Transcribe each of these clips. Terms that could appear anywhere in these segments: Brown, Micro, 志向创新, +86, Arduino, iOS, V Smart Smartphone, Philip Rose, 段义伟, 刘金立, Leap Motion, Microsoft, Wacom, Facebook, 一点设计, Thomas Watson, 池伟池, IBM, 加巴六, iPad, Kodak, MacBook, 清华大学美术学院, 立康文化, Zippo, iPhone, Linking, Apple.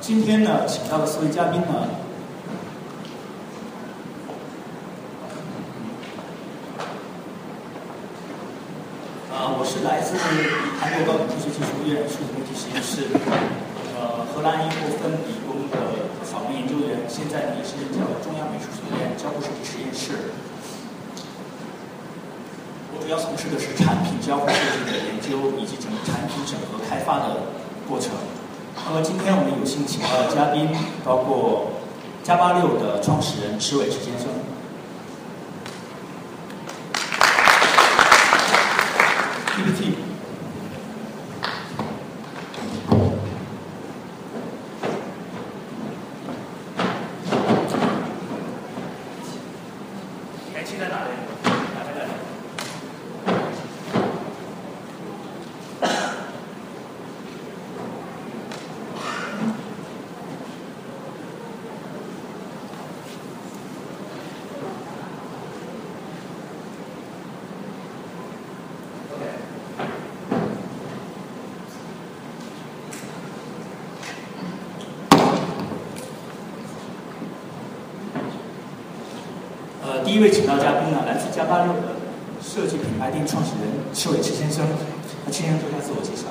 今天呢，请到的四位嘉宾呢，我是来自韩国高等技术污染数字媒体实验室，荷兰英国分理工的访问研究员，现在呢也是任教中央美术学院交互设计实验室。我主要从事的是产品交互设计的研究以及整个产品整合开发的过程。那么今天我们有幸请到的嘉宾包括加巴六的创始人池伟池先生，PPT， 台器在哪里？打开来。第一位请到嘉宾呢，来自加巴六的设计品牌店创始人池伟池先生。那请先生做一下自我介绍。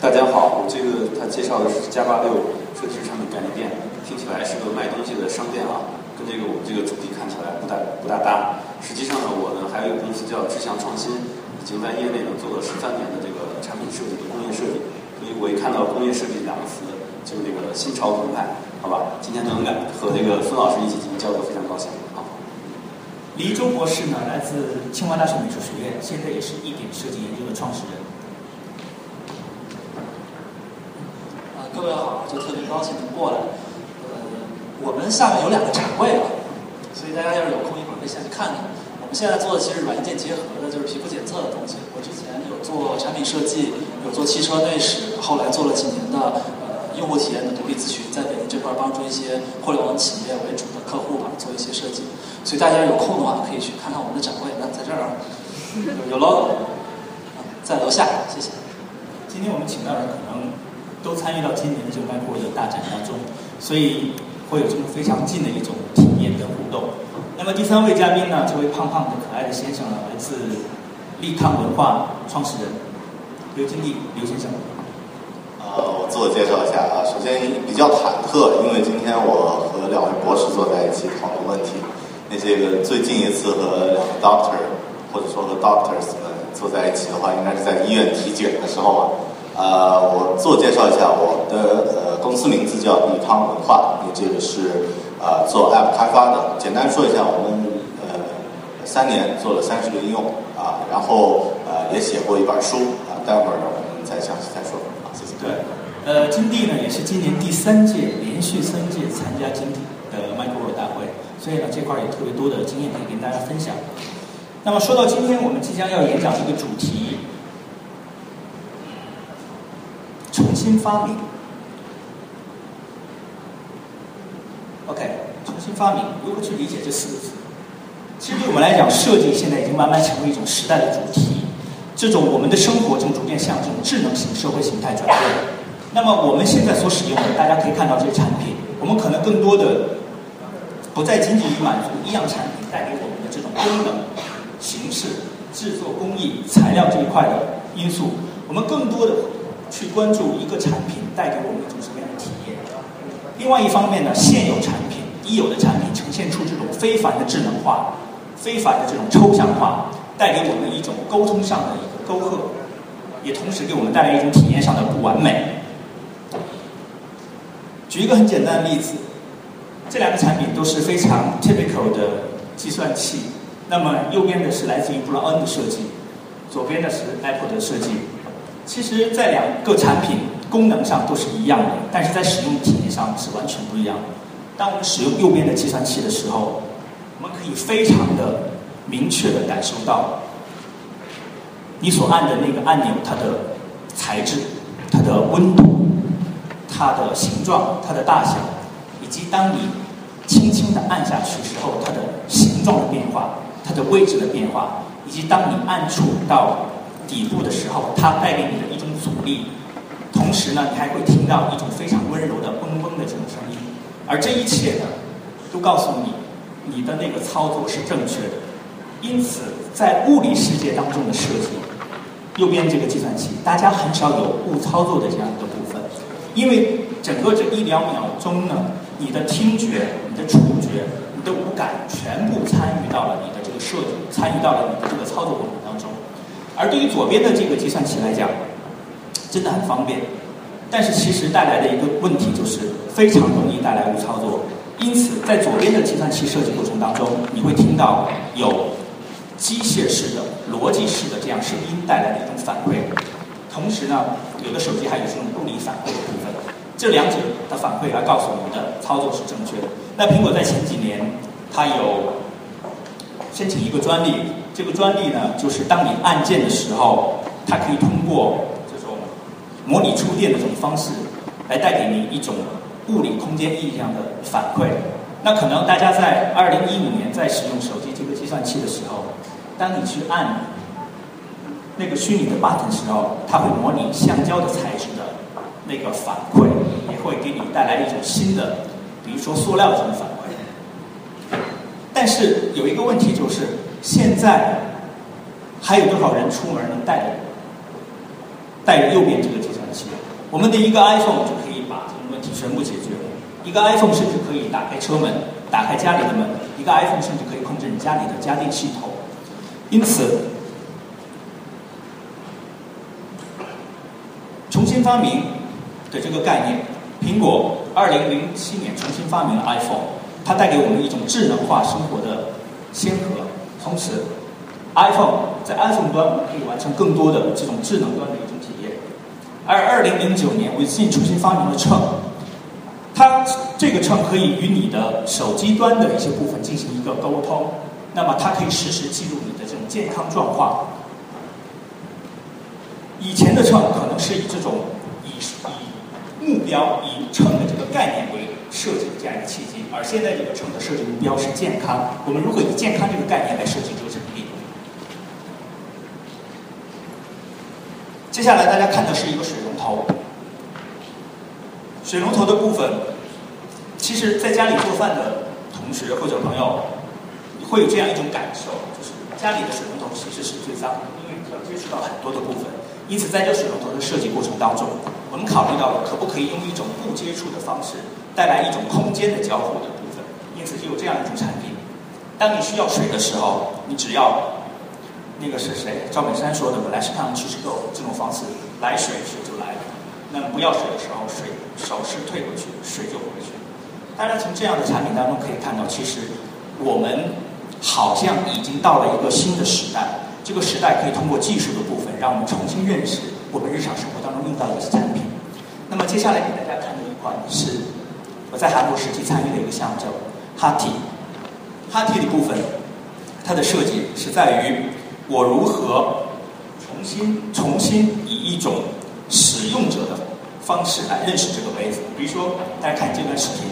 大家好，这个他介绍的是加巴六设计产品概念店，听起来是个卖东西的商店啊，跟这个我们这个主题看起来不大搭。实际上呢，我呢还有一个公司叫志向创新，已经在业内呢做了13年的这个产品设计和工业设计，所以我一看到工业设计两个词，就是这个新潮澎湃。好吧，今天能和这个孙老师一起进行交流，非常高兴。好，李周博士呢，来自清华大学美术学院，现在也是一点设计研究的创始人。各位好，就特别高兴能过来。我们下面有2个展柜啊，所以大家要是有空一会儿可以下去看看。我们现在做的其实软件结合的，就是皮肤检测的东西。我之前有做产品设计，有做汽车内饰，后来做了几年的。用户体验的独立咨询，在北京这块帮助一些互联网企业为主的客户吧做一些设计，所以大家有空的话可以去看看我们的展柜，那在这儿有 logo， 在楼下，谢谢。今天我们请到人可能都参与到今年的这个MacBook大展当中，所以会有这种非常近的一种体验跟互动。那么第3位嘉宾呢，这位胖胖的可爱的先生呢，来自利康文化创始人刘金立刘先生。我自我介绍一下啊，首先比较忐忑，因为今天我和2位博士坐在一起讨论问题。那这个最近一次和两个 doctor 或者说和 doctors 们坐在一起的话，应该是在医院体检的时候啊。我自我介绍一下，我的公司名字叫立康文化，那这个是做 app 开发的。简单说一下，我们3年做了30个应用啊，然后也写过一本书啊，待会儿我们再详细再说。对，金帝呢也是今年第3届联连续3届参加今天的 Micro 大会，所以呢这块也特别多的经验可以跟大家分享。那么说到今天我们即将要演讲的一个主题，重新发明。OK， 重新发明如何去理解这4个字？其实对我们来讲，设计现在已经慢慢成为一种时代的主题，这种我们的生活正逐渐向这种智能型社会形态转变。那么我们现在所使用的，大家可以看到这些产品，我们可能更多的不再仅仅于满足一样产品带给我们的这种功能、形式、制作工艺、材料这一块的因素，我们更多的去关注一个产品带给我们一种什么样的体验。另外一方面呢，现有产品、已有的产品呈现出这种非凡的智能化、非凡的这种抽象化，带给我们一种沟通上的一个沟壑，也同时给我们带来一种体验上的不完美。举一个很简单的例子，这2个产品都是非常 typical 的计算器，那么右边的是来自于 Brown 的设计，左边的是 Apple 的设计。其实在2个产品功能上都是一样的，但是在使用体验上是完全不一样的。当我们使用右边的计算器的时候，我们可以非常的明确的感受到你所按的那个按钮，它的材质、它的温度、它的形状、它的大小，以及当你轻轻的按下去时候，它的形状的变化、它的位置的变化，以及当你按触到底部的时候，它带给你的一种阻力。同时呢，你还会听到一种非常温柔的嗡嗡的这种声音，而这一切呢，都告诉你你的那个操作是正确的。因此，在物理世界当中的设计，右边这个计算器，大家很少有误操作的这样一个部分，因为整个这1-2秒钟呢，你的听觉、你的触觉、你的五感全部参与到了你的这个设计，参与到了你的这个操作过程当中。而对于左边的这个计算器来讲，真的很方便，但是其实带来的一个问题就是非常容易带来误操作。因此，在左边的计算器设计过程当中，你会听到有机械式的、逻辑式的这样声音带来的一种反馈。同时呢，有的手机还有这种物理反馈的部分，这2者的反馈来告诉我们的操作是正确的。那苹果在前几年，它有申请一个专利，这个专利呢，就是当你按键的时候，它可以通过模拟触电的这种方式来带给你一种物理空间意义上的反馈。那可能大家在2015年在使用手机这个计算器的时候，当你去按那个虚拟的 button 的时候，它会模拟橡胶的材质的那个反馈，也会给你带来一种新的，比如说塑料的这种反馈。但是有一个问题就是，现在还有多少人出门能带着右边这个计算器？我们的一个 iPhone 就可以把这种问题全部解决了。一个 iPhone 甚至可以打开车门，打开家里的门，一个 iPhone 甚至可以控制你家里的家电系统。因此，重新发明的这个概念，苹果2007年重新发明了 iPhone， 它带给我们一种智能化生活的先河。同时 ，iPhone 在 iPhone 端我们可以完成更多的这种智能端的一种体验。而2009年，微信重新发明了秤，它这个秤可以与你的手机端的一些部分进行一个沟通，那么它可以实时记录你的这种健康状况。以前的秤可能是以这种以目标、以秤的这个概念为设计的这样一个契机，而现在这个秤的设计目标是健康。我们如何以健康这个概念来设计这个产品？接下来大家看的是一个水龙头。水龙头的部分，其实在家里做饭的同学或者朋友会有这样一种感受，就是家里的水龙头其实是最脏的，因为你要接触到很多的部分。因此在这水龙头的设计过程当中，我们考虑到了可不可以用一种不接触的方式带来一种空间的交互的部分。因此就有这样一种产品，当你需要水的时候，你只要那个是谁赵本山说的，本来是看趋势购这种方式，来水水就来了，那不要水的时候，水手势退回去，水就回去。大家从这样的产品当中可以看到，其实我们好像已经到了一个新的时代。这个时代可以通过技术的部分，让我们重新认识我们日常生活当中用到的产品。那么接下来给大家看的一款是我在韩国实际参与的一个项目叫哈体。哈体的部分，它的设计是在于我如何重新以一种使用者的方式来认识这个杯子。比如说，大家看这段视频，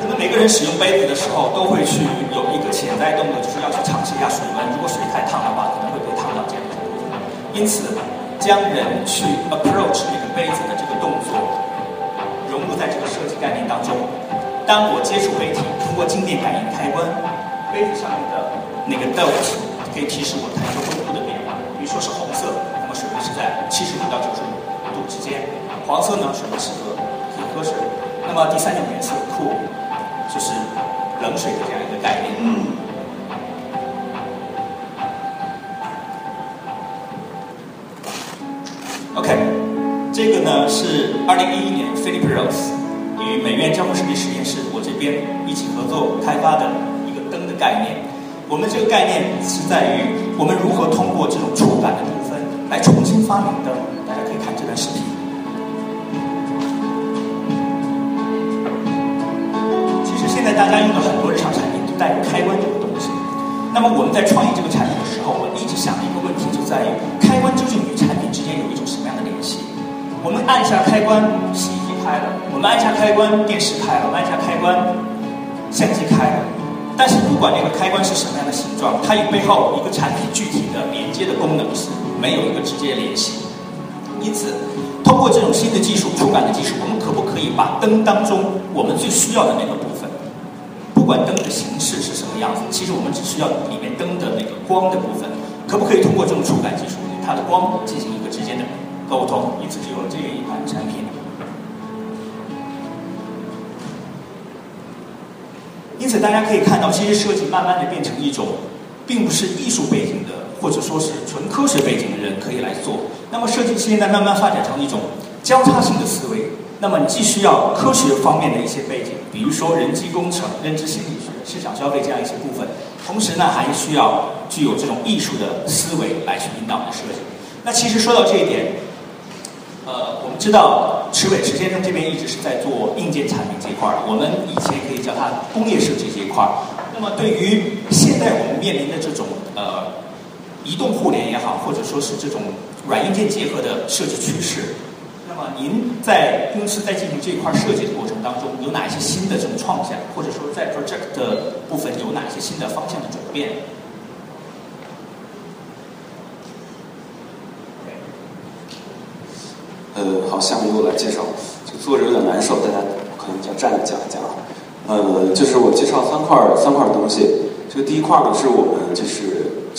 可能每个人使用杯子的时候都会去有一个潜在动作，就是要去尝试一下水温。如果水太烫的话，可能会被烫到这样的部分。因此，将人去 approach 那个杯子的这个动作融入在这个设计概念当中。当我接触杯体，通过静电感应开关，杯子上面的那个 dot 可以提示我探究温度的变化。比如说是红色，那么水温是在70度到90度之间；黄色呢，水温适合可以喝水。那么第三种颜色 cool 就是冷水的这样一个概念。OK， 这个呢是2011年 Philip Rose 与美院交通设计实验室我这边一起合作开发的一个灯的概念。我们这个概念是在于我们如何通过这种触感的部分来重新发明灯。大家可以看这段视频。其实现在大家用的很多日常产品都带有开关这个东西。那么我们在创意这个产品的时候，我一直想的一个问题就在于开关究竟与产品之间有一种什么样的联系？我们按下开关，洗衣机开了；我们按下开关，电视开了；我们按下开关，相机开了。但是不管那个开关是什么样的形状，它与背后一个产品具体的连接的功能是没有一个直接联系。因此，通过这种新的技术、触感的技术，我们可不可以把灯当中我们最需要的那个部分，不管灯的形式是什么样子，其实我们只需要里面灯的那个光的部分，可不可以通过这种触感技术与它的光进行一个直接的沟通，因此就有了这一款产品。因此大家可以看到，其实设计慢慢的变成一种并不是艺术背景的或者说是纯科学背景的人可以来做。那么设计现在慢慢发展成一种交叉性的思维，那么你既需要科学方面的一些背景，比如说人机工程、认知心理学、市场消费这样一些部分，同时呢还需要具有这种艺术的思维来去引导你的设计。那其实说到这一点，我们知道池伟池先生这边一直是在做硬件产品这一块，我们以前可以叫它工业设计这一块。那么对于现在我们面临的这种移动互联也好，或者说是这种软硬件结合的设计趋势，那么您在公司在进行这一块设计的过程当中，有哪一些新的这种创想，或者说在 project 的部分有哪些新的方向的转变？好，下面由我来介绍。这坐着有点难受，大家可能就站着讲一讲。就是我介绍三块东西。这个第一块呢是我们这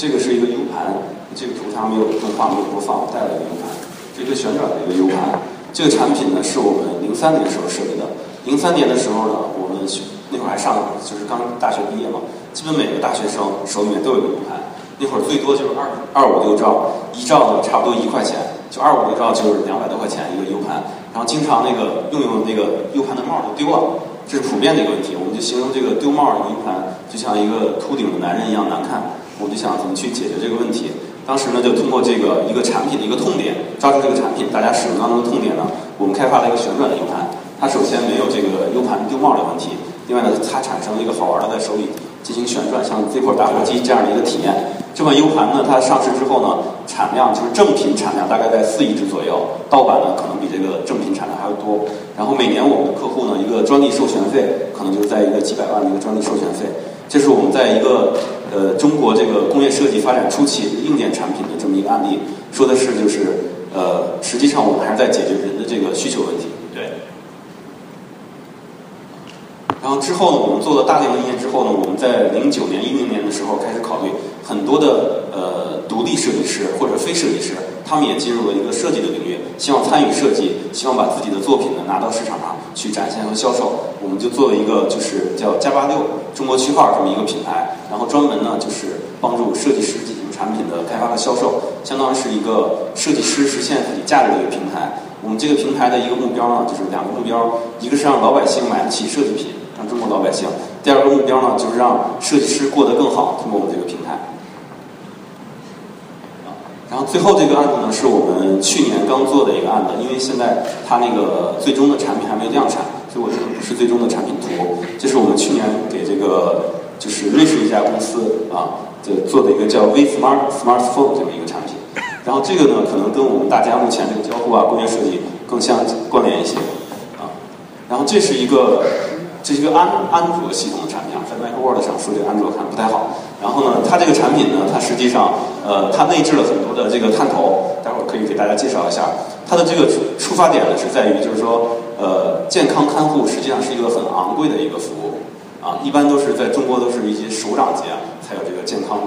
个是一个 U 盘，这个图它没有动画没有播放，我带了一个 U 盘，这个旋转的一个 U 盘。这个产品呢是我们03年时候设计的。03年的时候呢，我们那会儿还上就是刚大学毕业嘛，基本每个大学生手里面都有一个 U 盘。那会儿最多就是256兆，1兆的差不多1块钱。就256兆就是200多块钱一个 U 盘，然后经常那个用那个 U 盘的帽就丢了，这是普遍的一个问题。我们就形容这个丢帽的 U 盘就像一个秃顶的男人一样难看，我们就想怎么去解决这个问题。当时呢就通过这个一个产品的一个痛点，抓住这个产品大家使用当中的痛点呢，我们开发了一个旋转的 U 盘。它首先没有这个 U 盘丢帽的问题，另外呢它产生了一个好玩的在手里进行旋转，像 Zippo 打火机这样的一个体验。这款 U 盘呢，它上市之后呢，产量就是正品产量大概在4亿只左右，盗版呢可能比这个正品产量还要多。然后每年我们的客户呢，一个专利授权费可能就是在一个几百万的一个专利授权费。这是我们在一个中国这个工业设计发展初期硬件产品的这么一个案例，说的是就是实际上我们还是在解决人的这个需求问题。然后之后呢，我们做了大量的硬件之后呢，我们在09年、10年的时候开始考虑很多的独立设计师或者非设计师，他们也进入了一个设计的领域，希望参与设计，希望把自己的作品呢拿到市场上去展现和销售。我们就做了一个就是叫+86中国区号这么一个品牌，然后专门呢就是帮助设计师进行产品的开发和销售，相当于是一个设计师实现自己价值的一个平台。我们这个平台的一个目标呢，就是2个目标，一个是让老百姓买得起设计品。中国老百姓。第2个目标呢，就是让设计师过得更好，通过我们这个平台。然最后这个案子呢，是我们去年刚做的一个案子，因为现在它那个最终的产品还没有量产，所以我这个不是最终的产品图。这是我们去年给这个就是瑞士一家公司啊，就做的一个叫 V Smart Smartphone 这么一个产品。然后这个呢，可能跟我们大家目前这个交互啊、工业设计更相关联一些啊。然后这是一个安卓系统的产品啊，在 Macworld 上说这个安卓看不太好。然后呢，它这个产品呢，它实际上它内置了很多的这个探头，待会儿可以给大家介绍一下。它的这个出发点呢是在于，就是说健康看护实际上是一个很昂贵的一个服务啊，一般都是在中国都是一些首长级啊才有这个健康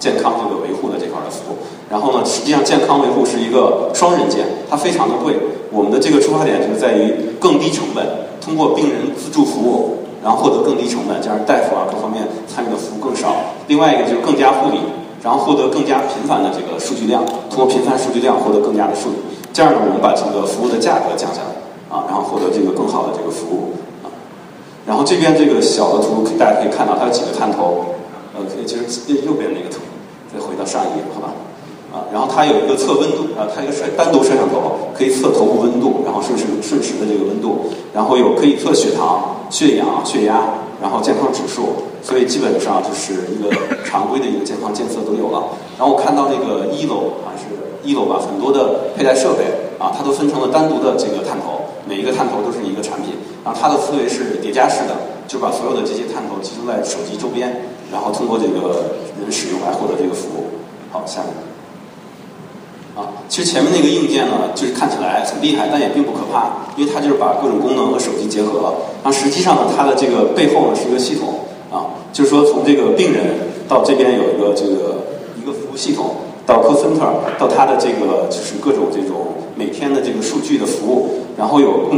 这个维护的这块的服务。然后呢，实际上健康维护是一个双刃剑，它非常的贵。我们的这个出发点就是在于更低成本，通过病人自助服务。然后获得更低成本，这样大夫啊各方面参与的服务更少。另外一个就是更加护理，然后获得更加频繁的这个数据量，通过频繁数据量获得更加的数据。这样呢，我们把这个服务的价格降下来啊，然后获得这个更好的这个服务啊。然后这边这个小的图，大家可以看到它有几个探头，就是右边那个图，再回到上一页，好吧？啊，然后它有一个测温度啊，它有一个单独摄像头，可以测头部温度，然后瞬时的这个温度，然后有可以测血糖、血氧、血压，然后健康指数，所以基本上就是一个常规的一个健康监测都有了。然后我看到这个一楼还是一楼吧，很多的佩戴设备啊，它都分成了单独的这个探头，每一个探头都是一个产品。然后它的思维是叠加式的，就把所有的这些探头集中在手机周边，然后通过这个人使用来获得这个服务。好，下面。啊，其实前面那个硬件呢，就是看起来很厉害，但也并不可怕，因为它就是把各种功能和手机结合了。然后实际上呢，它的这个背后呢是一个系统啊，就是说从这个病人到这边有一个这个一个服务系统，到 call center， 到它的这个就是各种这种每天的这个数据的服务，然后有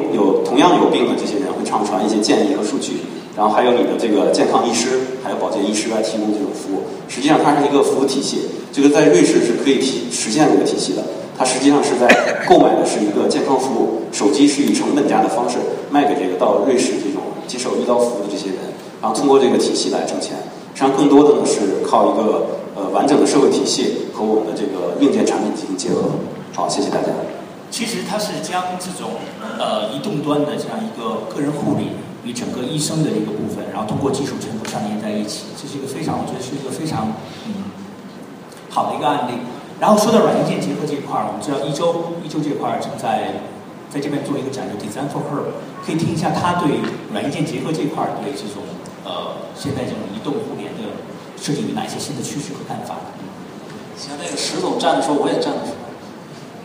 同样有病的这些人会上传一些建议和数据，然后还有你的这个健康医师，还有保健医师来提供这种服务。实际上它是一个服务体系。这个在瑞士是可以实现这个体系的，它实际上是在购买的是一个健康服务，手机是以成本价的方式卖给这个到瑞士这种接受医疗服务的这些人，然后通过这个体系来挣钱。实际上更多的呢是靠一个完整的社会体系和我们的这个硬件产品进行结合。好，谢谢大家。其实它是将这种移动端的这样一个个人护理与整个医生的一个部分，然后通过技术成果相连在一起，这是一个非常，我觉得是一个非常好的一个案例。然后说到软硬件结合这一块，我们知道一周这块正在这边做一个展，就 Design for Her， 可以听一下他对软硬件结合这一块对这种现在这种移动互联的设计有哪些新的趋势和看法。行，那个石总站着说，我也站着说。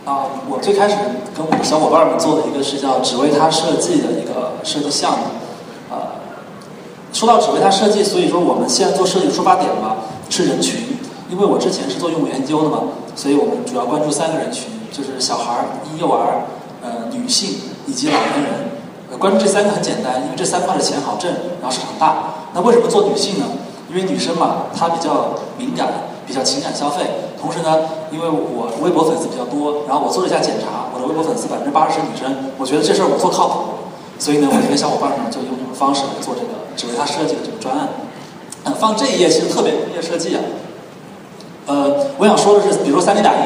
啊，我最开始跟我的小伙伴们做的一个是叫只为他设计的一个设计项目。说到只为他设计，所以说我们现在做设计出发点吧是人群。因为我之前是做用户研究的嘛，所以我们主要关注3个人群，就是小孩、幼儿、女性以及老年人。关注这3个很简单，因为这3块的钱好挣，然后市场大。那为什么做女性呢？因为女生嘛，她比较敏感，比较情感消费。同时呢，因为我微博粉丝比较多，然后我做了一下检查，我的微博粉丝80%是女生，我觉得这事儿我做靠谱，所以呢，我就跟小伙伴们就用这种方式来做这个只为他设计的这个专案。放这一页其实特别工业设计啊。我想说的是，比如说3D 打印，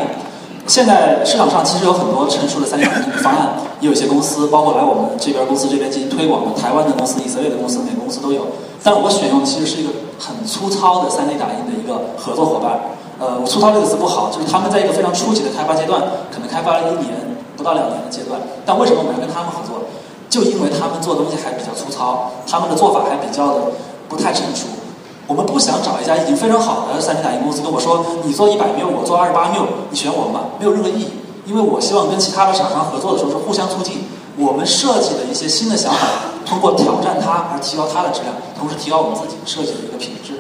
现在市场上其实有很多成熟的3D 打印方案，也有一些公司，包括来我们这边公司这边进行推广的，台湾的公司、以色列的公司、美国公司都有。但我选用其实是一个很粗糙的3D 打印的一个合作伙伴。我粗糙这个词不好，就是他们在一个非常初级的开发阶段，可能开发了1年不到2年的阶段。但为什么我们要跟他们合作？就因为他们做的东西还比较粗糙，他们的做法还比较的不太成熟。我们不想找一家已经非常好的3D打印公司跟我说，你做100缪，我做28缪，你选我们吧，没有任何意义。因为我希望跟其他的厂商合作的时候是互相促进，我们设计的一些新的想法，通过挑战它而提高它的质量，同时提高我们自己设计的一个品质。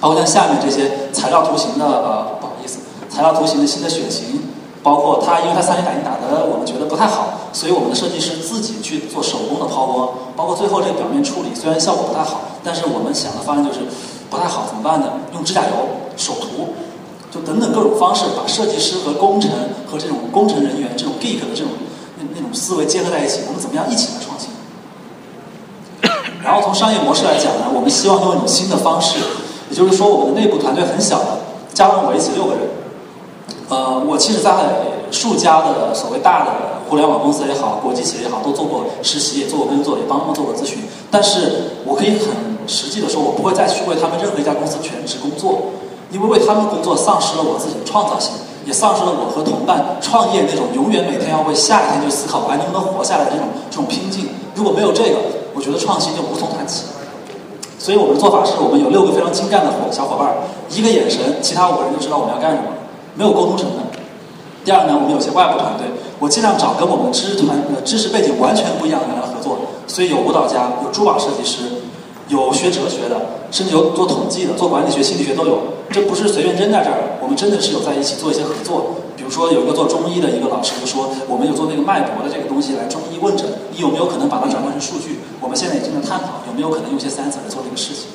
包括像下面这些材料图形的不好意思，材料图形的新的血型，包括它，因为它3D打印打的我们觉得不太好，所以我们的设计师自己去做手工的抛光，包括最后这个表面处理，虽然效果不太好，但是我们想的方案就是不太好怎么办呢？用指甲油、手涂，就等等各种方式，把设计师和工程和这种工程人员这种 geek 的这种那种思维结合在一起，我们怎么样一起来创新？然后从商业模式来讲呢，我们希望用一种新的方式，也就是说我们的内部团队很小的，加上我一起6个人。我其实在数家的所谓大的互联网公司也好，国际企业也好，都做过实习，也做过工作，也帮他们做过咨询。但是我可以很实际的说，我不会再去为他们任何一家公司全职工作，因为为他们工作丧失了我自己的创造性，也丧失了我和同伴创业那种永远每天要为下一天去思考我还能不能活下来的这种拼劲。如果没有这个，我觉得创新就无从谈起。所以我们的做法是，我们有6个非常精干的小伙伴，一个眼神，其他5个人就知道我们要干什么，没有沟通成本。第二呢，我们有些外部团队，我尽量找跟我们知识背景完全不一样的人来合作。所以有舞蹈家，有珠宝设计师，有学哲学的，甚至有做统计的，做管理学、心理学都有。这不是随便扔在这儿，我们真的是有在一起做一些合作。比如说有一个做中医的一个老师就说，我们有做那个脉搏的这个东西来中医问诊，你有没有可能把它转换成数据？我们现在也正在探讨有没有可能用一些 sensor 来做这个事情。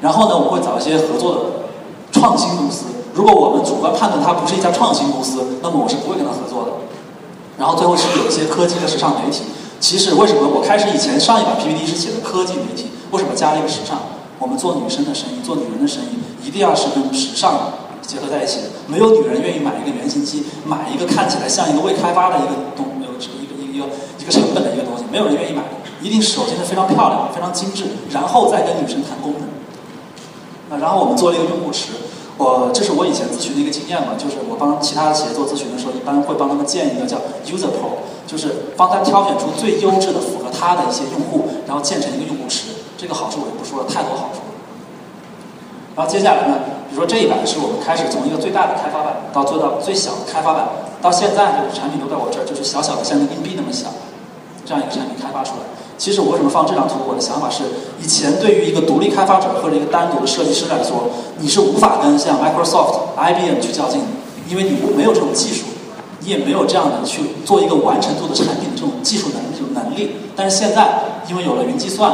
然后呢，我们会找一些合作的创新公司。如果我们主观判断它不是一家创新公司，那么我是不会跟它合作的。然后最后是有一些科技和时尚媒体。其实为什么我开始以前上一版 PPT 是写的科技媒体，为什么加了一个时尚？我们做女生的生意，做女人的生意，一定要是跟时尚结合在一起的。没有女人愿意买一个原型机，买一个看起来像一个未开发的一个成本的一个东西，没有人愿意买。一定首先是非常漂亮、非常精致，然后再跟女生谈功能。然后我们做了一个用户池。这是我以前咨询的一个经验嘛，就是我帮其他企业做咨询的时候，一般会帮他们建一个叫 User Pro， 就是帮他挑选出最优质的、符合他的一些用户，然后建成一个用户池。这个好处我也不说了，太多好处了。然后接下来呢，比如说这一版是我们开始从一个最大的开发版到做到最小的开发版，到现在这个产品都在我这儿，就是小小的像个硬币那么小，这样一个产品开发出来。其实我为什么放这张图？我的想法是，以前对于一个独立开发者或者一个单独的设计师来说，你是无法跟像 Microsoft、IBM 去较劲的，因为你没有这种技术，你也没有这样的去做一个完成度的产品的这种技术能力。但是现在，因为有了云计算，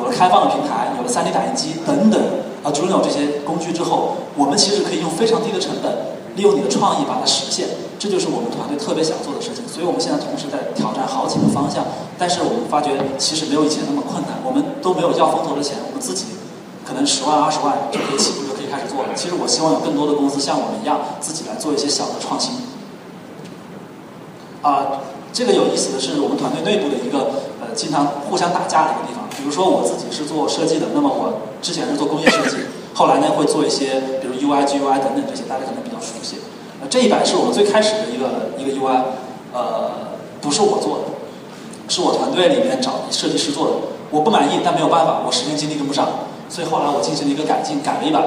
有了开放的平台，有了 3D 打印机等等啊 Arduino 这些工具之后，我们其实可以用非常低的成本，利用你的创意把它实现。这就是我们团队特别想做的事情，所以我们现在同时在挑战好几个方向，但是我们发觉其实没有以前那么困难，我们都没有要风投的钱，我们自己可能10万、20万就可以起步，就可以开始做了。其实我希望有更多的公司像我们一样，自己来做一些小的创新。这个有意思的是我们团队内部的一个经常互相打架的一个地方。比如说我自己是做设计的，那么我之前是做工业设计，后来呢会做一些比如 UI、GUI 等等这些，大家可能比较熟悉。这一版是我们最开始的一个 UI， 不是我做的，是我团队里面找设计师做的。我不满意，但没有办法，我时间精力跟不上，所以后来我进行了一个改进，改了一版，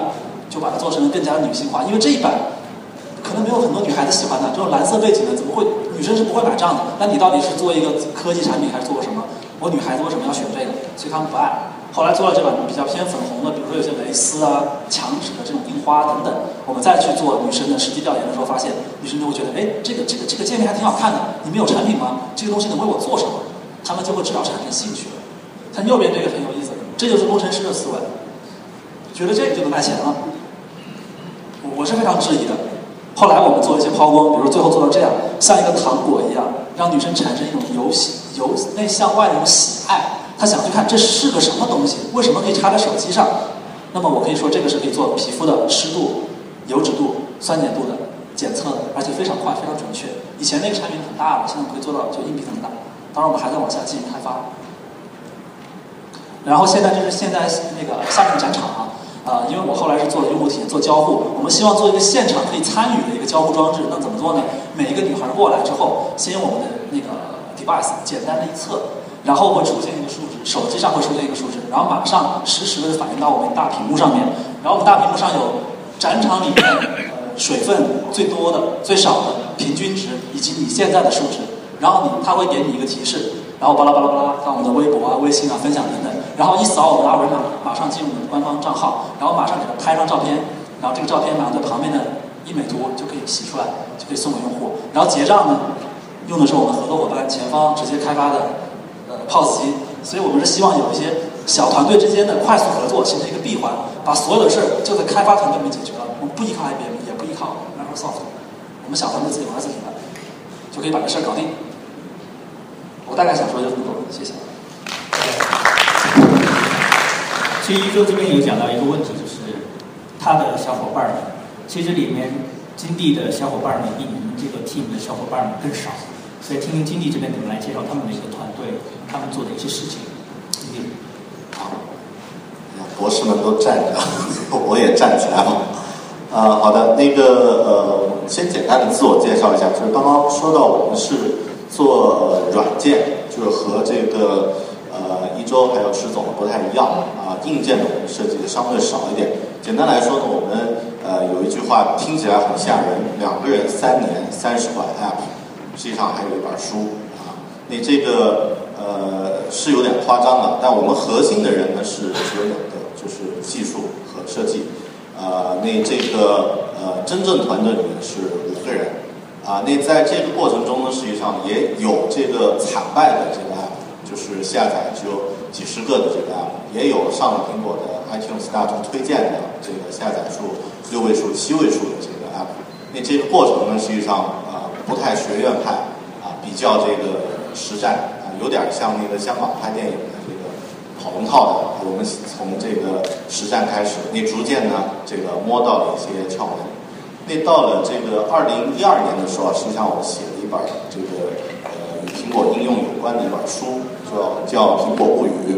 就把它做成了更加女性化。因为这一版可能没有很多女孩子喜欢它，这种蓝色背景的怎么会女生是不会买账的？那你到底是做一个科技产品还是做个什么？我女孩子为什么要选这个？所以她们不爱。后来做了这版比较偏粉红的，比如说有些蕾丝啊、墙纸的这种樱花等等。我们再去做女生的实际调研的时候，发现女生就会觉得，哎，这个界面还挺好看的。你们有产品吗？这个东西能为我做什么？他们就会至少产生兴趣了。看右边这个很有意思，这就是工程师的思维，觉得这个就能卖钱了。我是非常质疑的。后来我们做一些抛光，比如最后做到这样，像一个糖果一样，让女生产生一种由内向外的一种喜爱。他想去看这是个什么东西，为什么可以插在手机上？那么我可以说，这个是可以做皮肤的湿度、油脂度、酸碱度的检测的，而且非常快、非常准确。以前那个产品很大了，现在可以做到就硬币这么大。当然，我们还在往下进行开发。然后现在这是现在那个下面的展场啊，因为我后来是做用户体验、做交互，我们希望做一个现场可以参与的一个交互装置。那怎么做呢？每一个女孩过来之后，先用我们的那个 device 简单的一测。然后会出现一个数值，手机上会出现一个数值，然后马上实时的反映到我们大屏幕上面。然后我们大屏幕上有展场里面水分最多的、最少的平均值，以及你现在的数值。然后它会给你一个提示，然后巴拉巴拉巴拉到我们的微博啊、微信啊分享等等。然后一扫我们的二维码，马上进入我们的官方账号，然后马上给它拍张照片，然后这个照片马上在旁边的一美图就可以洗出来，就可以送给用户。然后结账呢，用的是我们合作伙伴前方直接开发的。POS 机，所以我们是希望有一些小团队之间的快速合作，形成一个闭环，把所有的事儿就在开发团队里面解决了。我们不依靠 IBM， 也不依靠 Microsoft， 我们小团队自己玩自己的，就可以把这事儿搞定。我大概想说就这么多，谢谢。其实一周这边有讲到一个问题，就是他的小伙伴，其实里面金地的小伙伴们比你们这个 team 的小伙伴们更少，所以听听金地这边怎么来介绍他们的一个团队，他们做的一些事情。金地，好，博士们都站着，我也站起来了。好的，那个先简单的自我介绍一下，就是刚刚说到我们是做软件，就是和这个一周还有石总不太一样啊，硬件的我们设计的相对少一点。简单来说呢，我们有一句话听起来很吓人，2个人3年30款 App， 实际上还有一本书啊。那这个是有点夸张了，但我们核心的人呢是只有2个，就是技术和设计。那这个真正团队里面是5个人啊。那在这个过程中呢，实际上也有这个惨败的这个 app， 就是下载只有几十个的这个 app， 也有上了苹果的 iTunes 大众推荐的这个下载数6位数、7位数的这个 app。那这个过程呢，实际上不太学院派啊，比较这个实战啊，有点像那个香港拍电影的这个跑龙套的。我们从这个实战开始，那逐渐呢，这个摸到了一些窍门。那到了这个2012年的时候，实际上我写了一本这个与苹果应用有关的一本书，叫《苹果物语》。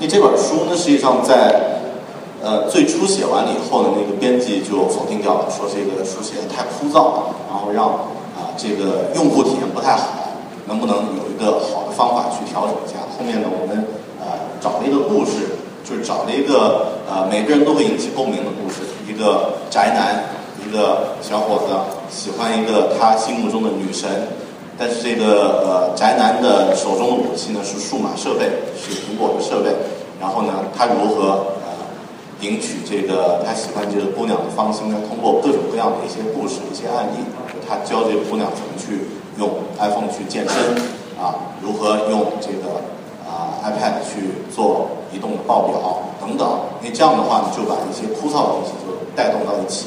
那这本书呢，实际上在最初写完了以后呢，那个编辑就否定掉了，说这个书写的太枯燥了，然后让这个用户体验不太好，能不能有一个好的方法去调整一下？后面呢，我们找了一个故事，就是找了一个每个人都会引起共鸣的故事，一个宅男，一个小伙子喜欢一个他心目中的女神，但是这个宅男的手中的武器呢是数码设备，是苹果的设备，然后呢他如何赢取这个他喜欢这个姑娘的芳心呢？通过各种各样的一些故事、一些案例，他教这个姑娘怎么去用 iPhone 去健身啊，如何用这个iPad 去做移动的报表等等。那这样的话呢，就把一些枯燥的东西就带动到一起。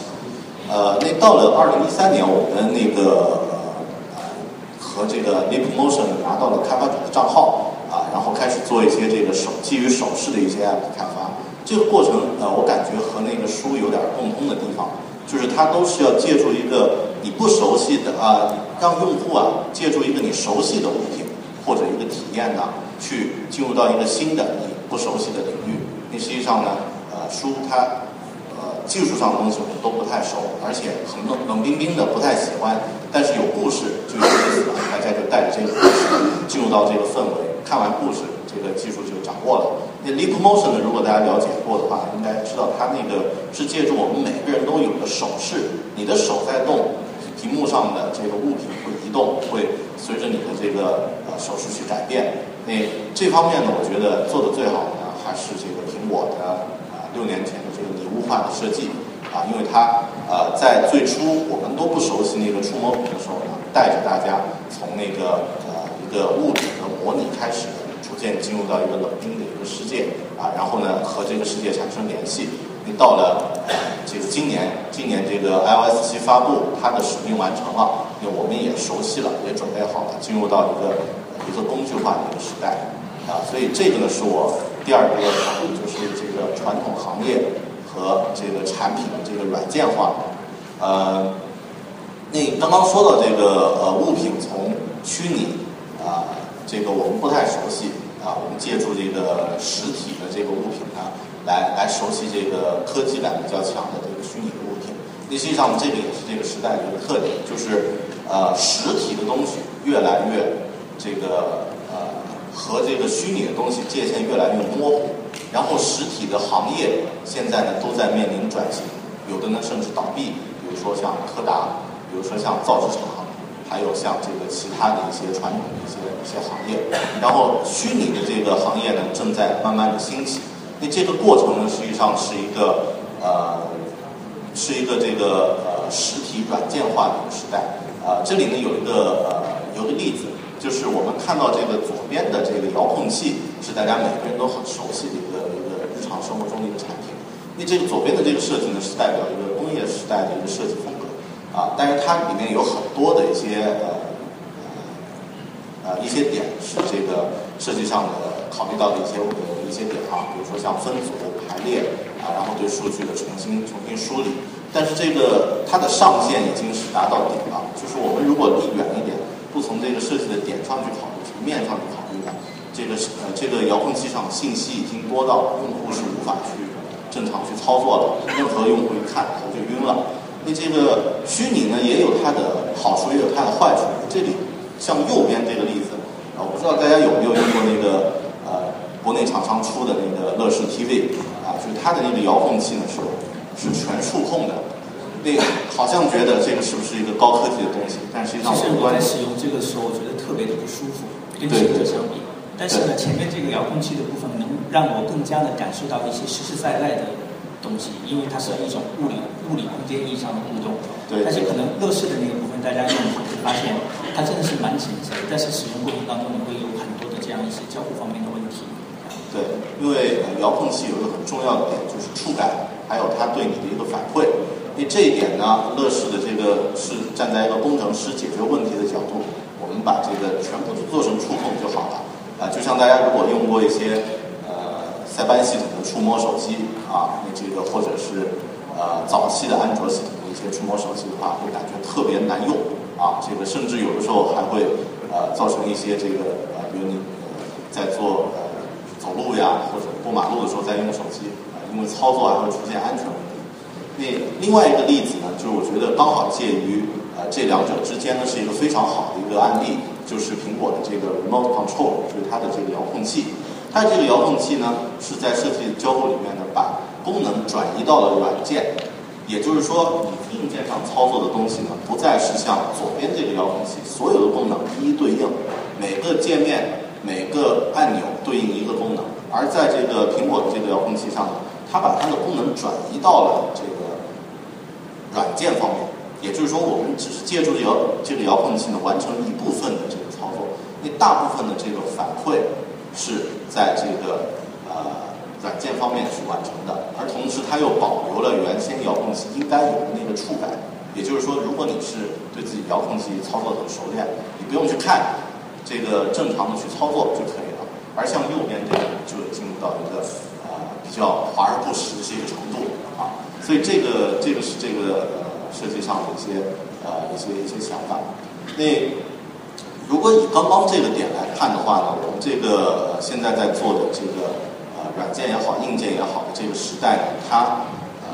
那到了2013年，我们那个和这个 Leap Motion 拿到了开发者的账号啊，然后开始做一些这个基于手势的一些 app 开发。这个过程我感觉和那个书有点共通的地方，就是它都是要借助一个你不熟悉的让用户借助一个你熟悉的物品或者一个体验呢，去进入到一个新的你不熟悉的领域。那实际上呢，书它技术上的东西我们都不太熟，而且很冷冰冰的不太喜欢，但是有故事就有意思了，大家就带着这个故事进入到这个氛围，看完故事这个技术就掌握了。那 Leap Motion 呢，如果大家了解过的话，应该知道它那个是借助我们每个人都有的手势，你的手在动，屏幕上的这个物品会移动，会随着你的这个手势去改变。那这方面呢，我觉得做的最好的呢还是这个苹果的6年前的这个拟物化的设计啊，因为它在最初我们都不熟悉那个触摸屏的时候呢，带着大家从那个一个物体的模拟开始，逐渐进入到一个冷冰的一个世界啊，然后呢和这个世界产生联系。你到了这个今年这个 iOS 7发布，它的使命完成了，那我们也熟悉了，也准备好了，进入到一个工具化的一个时代啊。所以这个呢是我第2个考虑，就是这个传统行业和这个产品的这个软件化。那刚刚说到这个物品从虚拟这个我们不太熟悉啊，我们借助这个实体的这个物品呢，来熟悉这个科技感比较强的这个虚拟的物品。那实际上这个也是这个时代的一个特点，就是实体的东西越来越这个和这个虚拟的东西界限越来越模糊，然后实体的行业现在呢都在面临转型，有的呢甚至倒闭，比如说像柯达，比如说像造纸厂，还有像这个其他的一些传统的一些行业。然后虚拟的这个行业呢正在慢慢的兴起。那这个过程呢，实际上是一个这个实体软件化的一个时代。这里呢有一个例子，就是我们看到这个左边的这个遥控器是大家每个人都很熟悉的一个日常生活中的一个产品。那这个左边的这个设计呢，是代表一个工业时代的一个设计风格啊，但是它里面有很多的一些一些点是这个设计上的考虑到的一些点啊，比如说像分组排列啊，然后对数据的重新梳理，但是这个它的上限已经是达到顶了，就是我们如果离远一点，不从这个设计的点上去考虑，从面上去考虑呢，这个遥控器上信息已经多到用户是无法去正常去操作的，任何用户一看头就晕了。那这个虚拟呢也有它的好处，也有它的坏处。这里像右边这个例子啊，我不知道大家有没有用过那个国内厂商出的那个乐视 TV 啊，就是它的那个遥控器呢是全触控的。那个好像觉得这个是不是一个高科技的东西？但实际上我在使用这个时候，我觉得特别的不舒服，跟前者相比。但是呢，前面这个遥控器的部分能让我更加的感受到一些实实在在的东西，因为它是一种物理空间意义上的互动。对。但是可能乐视的那个部分，大家用以后会发现它真的是蛮神奇的，但是使用过程当中你会有很多的这样一些交互方面的问题。对，因为遥控器有一个很重要的点就是触感，还有它对你的一个反馈。因为这一点呢，乐视的这个是站在一个工程师解决问题的角度，我们把这个全部做成触控就好了。啊，就像大家如果用过一些塞班系统的触摸手机啊，那这个或者是早期的安卓系统的一些触摸手机的话，会感觉特别难用啊。这个甚至有的时候还会造成一些这个比如你在做走路呀或者过马路的时候在用手机，因为操作还会出现安全问题。那另外一个例子呢，就是我觉得刚好介于这两者之间呢，是一个非常好的一个案例，就是苹果的这个 remote control， 就是它的这个遥控器。它这个遥控器呢，是在设计交互里面呢，把功能转移到了软件，也就是说，你硬件上操作的东西呢，不再是像左边这个遥控器所有的功能一一对应，每个界面每个按钮对应一个功能，而在这个苹果的这个遥控器上呢，它把它的功能转移到了这个软件方面，也就是说，我们只是借助这个遥控器呢，完成一部分的这个操作，那大部分的这个反馈是在这个软件方面是完成的，而同时它又保留了原先遥控器应该有的那个触感。也就是说，如果你是对自己遥控器操作很熟练，你不用去看这个正常的去操作就可以了。而像右边这个就进入到一个比较华而不实的这个程度啊，所以这个是这个。设计上的一些想法。那如果以刚刚这个点来看的话呢，我们这个现在在做的这个软件也好，硬件也好，这个时代呢，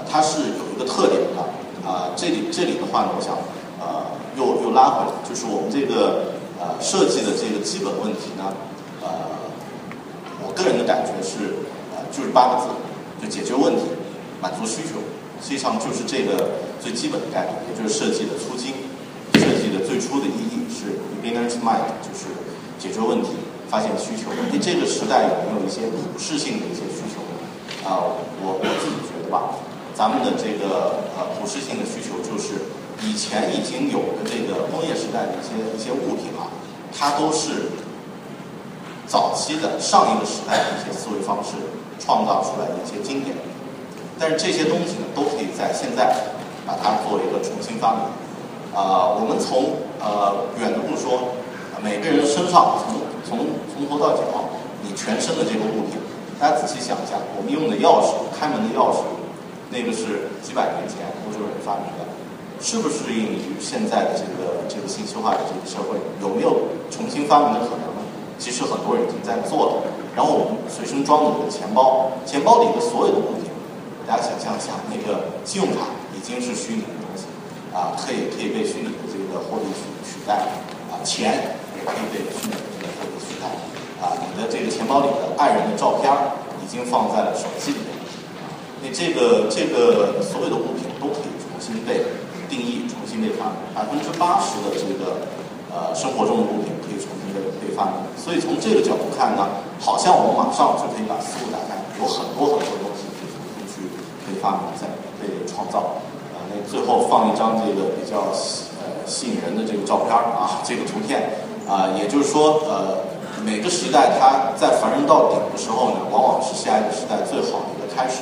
它是有一个特点的啊。这里的话呢，我想又拉回来，就是我们这个设计的这个基本问题呢，我个人的感觉是就是8个字，就解决问题，满足需求。实际上就是这个最基本的概念，也就是设计的初心。设计的最初的意义是 beginner's mind， 就是解决问题、发现需求。因为这个时代有没有一些普适性的一些需求呢？啊，我自己觉得吧，咱们的这个普适性的需求，就是以前已经有的这个工业时代的一些物品啊，它都是早期的上一个时代的一些思维方式创造出来的一些经典。但是这些东西呢，都可以在现在把它做一个重新发明。我们从远的不说，每个人身上从头到脚，你全身的这个物品，大家仔细想一下，我们用的钥匙，开门的钥匙，那个是几百年前欧洲人发明的，是不适应于现在的这个信息化的这个社会？有没有重新发明的可能呢？其实很多人已经在做了。然后我们随身装的我的钱包，钱包里的所有的物品。大家想象一下，那个信用卡已经是虚拟的东西啊，可以被虚拟的这个货币取代啊，钱也可以被虚拟的这个货币取代啊。你的这个钱包里的爱人的照片已经放在了手机里面，那这个所有的物品都可以重新被定义、重新被发明。80%的这个生活中的物品可以重新被发明。所以从这个角度看呢，好像我们马上就可以把思路打开，有很多很多东西。被发明，在被创造，那最后放一张这个比较吸引人的这个照片啊，这个图片啊，也就是说每个时代它在繁荣到顶的时候呢，往往是下一个时代最好的一个开始。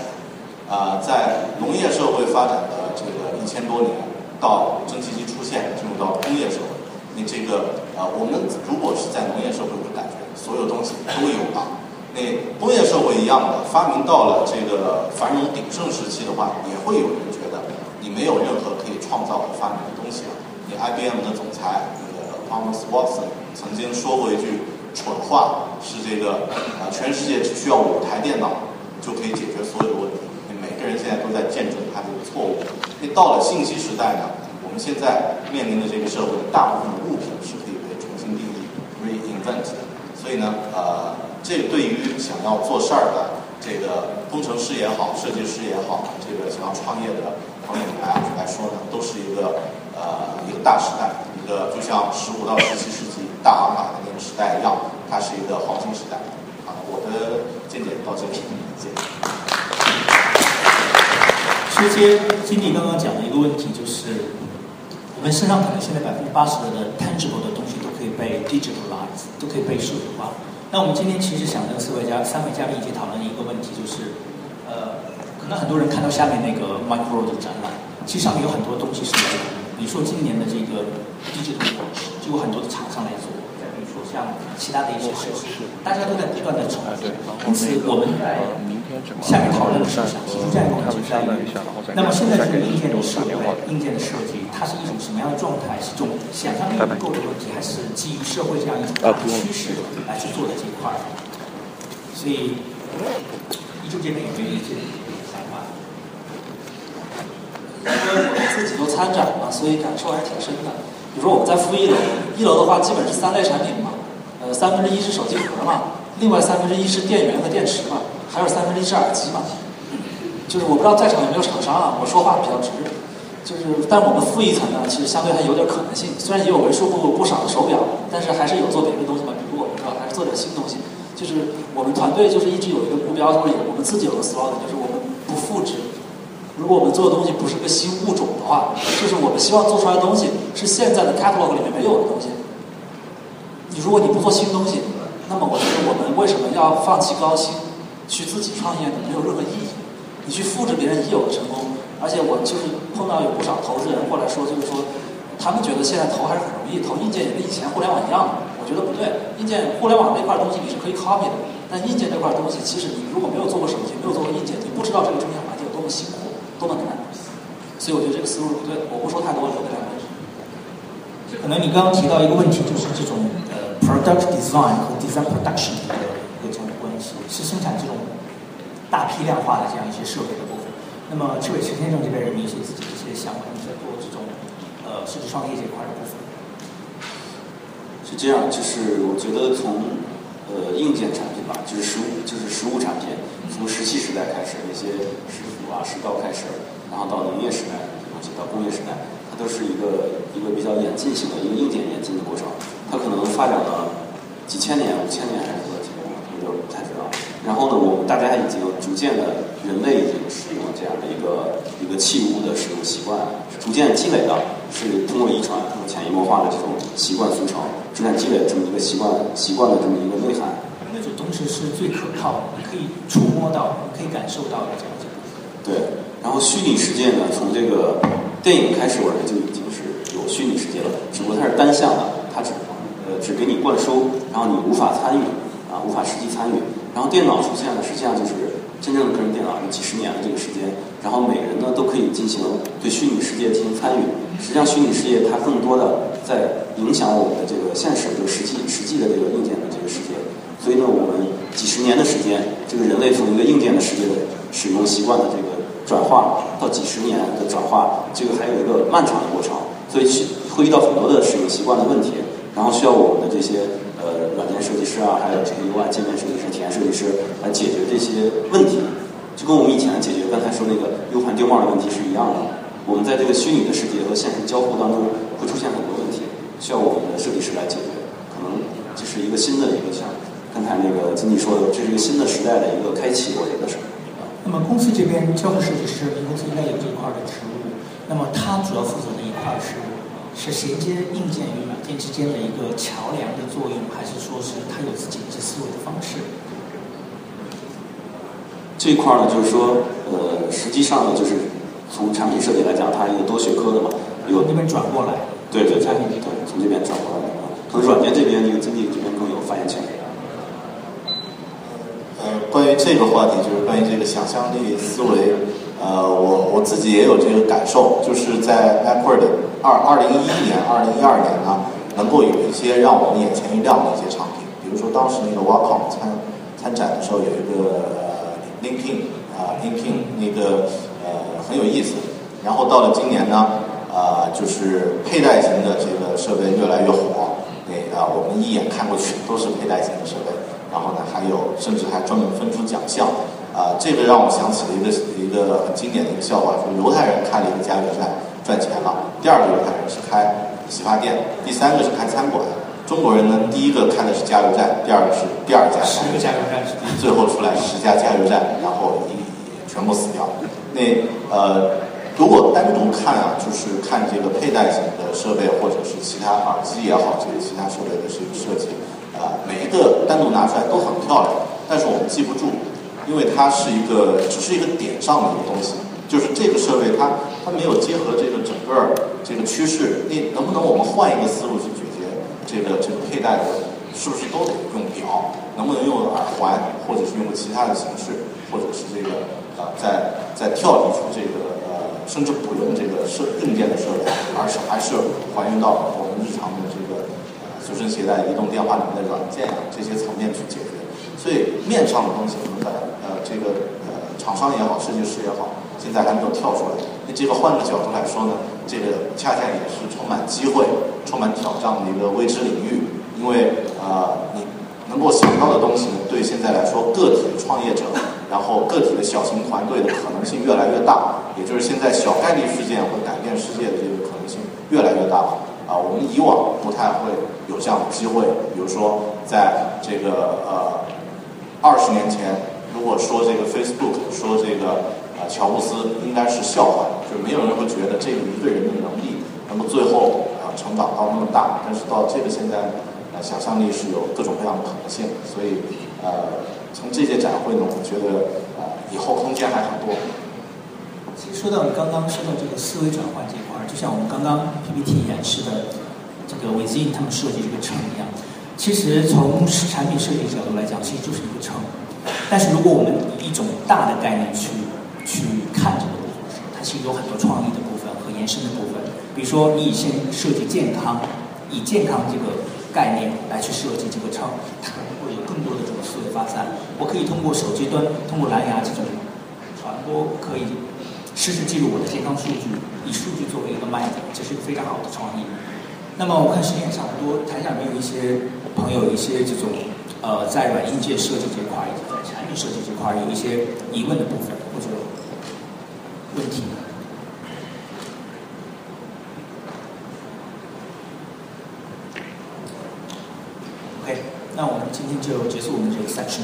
在农业社会发展的这个1000多年，到蒸汽机出现，进入到工业社会，你这个我们如果是在农业社会，我感觉所有东西都有了。那工业社会一样的，发明到了这个繁荣鼎盛时期的话，也会有人觉得你没有任何可以创造和发明的东西了。你 IBM 的总裁Thomas Watson 曾经说过一句蠢话，是这个全世界只需要5台电脑就可以解决所有的问题。每个人现在都在见证他这个错误。那到了信息时代呢，我们现在面临的这个社会，大部分的物品是可以被重新定义 reinvent 的。所以呢，这对于想要做事儿的这个工程师也好，设计师也好，这个想要创业的朋友们来说呢，都是一个大时代，一个就像15到17世纪大航海的那个时代一样，它是一个黄金时代。啊，我的见解到这里，谢谢。其实经理刚刚讲的一个问题就是，我们身上可能现在80%的 tangible 的东西都可以被 digitalize， 都可以被数字化。那我们今天其实想跟三位嘉宾一起讨论一个问题，就是，可能很多人看到下面那个 Micro 的展览，其实上面有很多东西是没有。比如说今年的这个 digital 就有很多的厂商来做，再比如说像其他的一些设施，大家都在不断的重复。因此我们在下面讨论的是想提出这样一个问题在于，那么现在这个硬件的设备、硬件的设计，它是一种什么样的状态？是一种想象力不够的问题，还是基于社会这样一种大趋势来去做的这一块？所以，一周这边有没有意见？因为我们自己都参展嘛，所以感受还是挺深的。比如说我们在负一楼，一楼的话基本是3类产品嘛，1/3是手机壳嘛，另外1/3是电源和电池嘛，还有1/3是耳机嘛。就是我不知道在场有没有厂商啊，我说话比较直。就是，但我们负一层呢，其实相对还有点可能性。虽然也有为数不少的手表，但是还是有做别的东西嘛。比如我们知道还是做点新东西。就是我们团队就是一直有一个目标，就是我们自己有个 slogan， 就是我们不复制。如果我们做的东西不是个新物种的话，就是我们希望做出来的东西是现在的 catalog 里面没有的东西。你如果你不做新东西，那么我觉得我们为什么要放弃高薪去自己创业呢？没有任何意义。你去复制别人已有的成功，而且我就是碰到有不少投资人过来说，就是说他们觉得现在投还是很容易，投硬件也跟以前互联网一样的。我觉得不对，硬件互联网这块东西你是可以 copy 的，但硬件这块东西其实你如果没有做过手机，没有做过硬件，你不知道这个中间环境有多么辛苦。多么难，所以我觉得这个思路不对。我不说太多，留给两位。可能你刚刚提到一个问题，就是这种product design 和 design production 的一个这样的关系，是生产这种大批量化的这样一些设备的部分。那么赤伟池先生这边有没有一些自己的一些想法，你在做这种设计创业这块的部分？是这样，就是我觉得从硬件产品吧，就是实物产品，从17时代开始那些石膏开始，然后到农业时代这东西，到工业时代，它都是一个比较演进型的一个硬件演进的过程。它可能发展了几千年、5000年还是多少几百年，我就不太知道。然后呢，我们大家已经逐渐的，人类已经使用这样的一个器物的使用习惯，是逐渐积累的，是通过遗传、通过潜移默化的这种习惯组成，逐渐积累这么一个习惯的这么一个内涵。那种东西是最可靠，你可以触摸到，你可以感受到的这样。对，然后虚拟世界呢，从这个电影开始，我们就已经是有虚拟世界了，只不过它是单向的，它只给你灌输，然后你无法参与啊，无法实际参与。然后电脑出现了，实际上就是真正的个人电脑有几十年的这个时间，然后每个人呢都可以进行对虚拟世界进行参与。实际上，虚拟世界它更多的在影响我们的这个现实，就实际的这个硬件的这个世界。所以呢，我们几十年的时间，这个人类从一个硬件的世界的使用习惯的这个转化到几十年的转化，这个还有一个漫长的过程，所以会遇到很多的使用习惯的问题，然后需要我们的这些软件设计师啊，还有这个 UI 界面设计师、体验设计师来解决这些问题，就跟我们以前解决刚才说那个 U 盘丢忘的问题是一样的。我们在这个虚拟的世界和现实交互当中会出现很多问题，需要我们的设计师来解决。可能这是一个新的一个像刚才那个经理说的，这是一个新的时代的一个开启，我觉得是。那么公司这边交互设计师，你公司应该有这一块的职务。那么他主要负责的一块是衔接硬件与软件之间的一个桥梁的作用，还是说是他有自己的一些思维的方式？这一块呢，就是说，实际上呢，就是从产品设计来讲，它是一个多学科的嘛。有那边转过来。对，从这边转过来。从软件这边，经理这边更有发言权。关于这个话题，就是关于这个想象力、思维我自己也有这个感受，就是在 Apple 的2011年、2012年啊，能够有一些让我们眼前一亮的一些产品，比如说当时那个 Wacom 参展的时候有一个Linking 那个很有意思。然后到了今年呢，就是佩戴型的这个设备越来越火，我们一眼看过去都是佩戴型的设备。然后呢，还有甚至还专门分出奖项。这个让我想起了一个很经典的一个笑话，说犹太人开了一个加油站赚钱了，第二个犹太人是开洗发店，第三个是开餐馆。中国人呢，第一个开的是加油站，第二个是第二家10个加油站，最后出来10家加油站，然后全部死掉。如果单独看啊，就是看这个佩戴型的设备或者是其他耳机也好，这个其他设备的这个设计，每一个单独拿出来都很漂亮，但是我们记不住。因为它是一个，只是一个点上的一个东西，就是这个设备它没有结合这个整个这个趋势，你能不能我们换一个思路去解决这个佩戴的，是不是都得用表，能不能用耳环，或者是用其他的形式，或者是这个再跳离出这个甚至不用这个硬件的设备，而是还是还原到我们日常的这个随身携带、移动电话里面的软件啊这些层面去解决。所以面上的东西可能在厂商也好，设计师也好，现在还没有跳出来。那这个换个角度来说呢，这个恰恰也是充满机会、充满挑战的一个未知领域。因为你能够想到的东西呢，对现在来说，个体的创业者，然后个体的小型团队的可能性越来越大，也就是现在小概率事件会改变世界的这个可能性越来越大了。我们以往不太会有这样的机会，比如说在这个20年前，如果说这个 Facebook 说这个乔布斯应该是笑话，就是没有人会觉得这个一个人的能力能够最后成长到那么大。但是到这个现在，想象力是有各种各样的可能性。所以从这些展会呢，我觉得以后空间还很多。其实说到你刚刚这个思维转换这一块，就像我们刚刚 PPT 演示的这个韦静他们设计这个城一样。其实从产品设计角度来讲，其实就是一个城。但是如果我们以一种大的概念去看这个部分，它其实有很多创意的部分和延伸的部分。比如说，你先设计健康，以健康这个概念来去设计这个城，它可能会有更多的这种思维发散。我可以通过手机端，通过蓝牙这种传播，可以实时记录我的健康数据，以数据作为一个卖点，这是一个非常好的创意。那么我看时间也差不多，台下有没有一些朋友，一些这种在软硬件设计这块以及在产品设计这块有一些疑问的部分或者问题？OK， 那我们今天就结束我们这个section。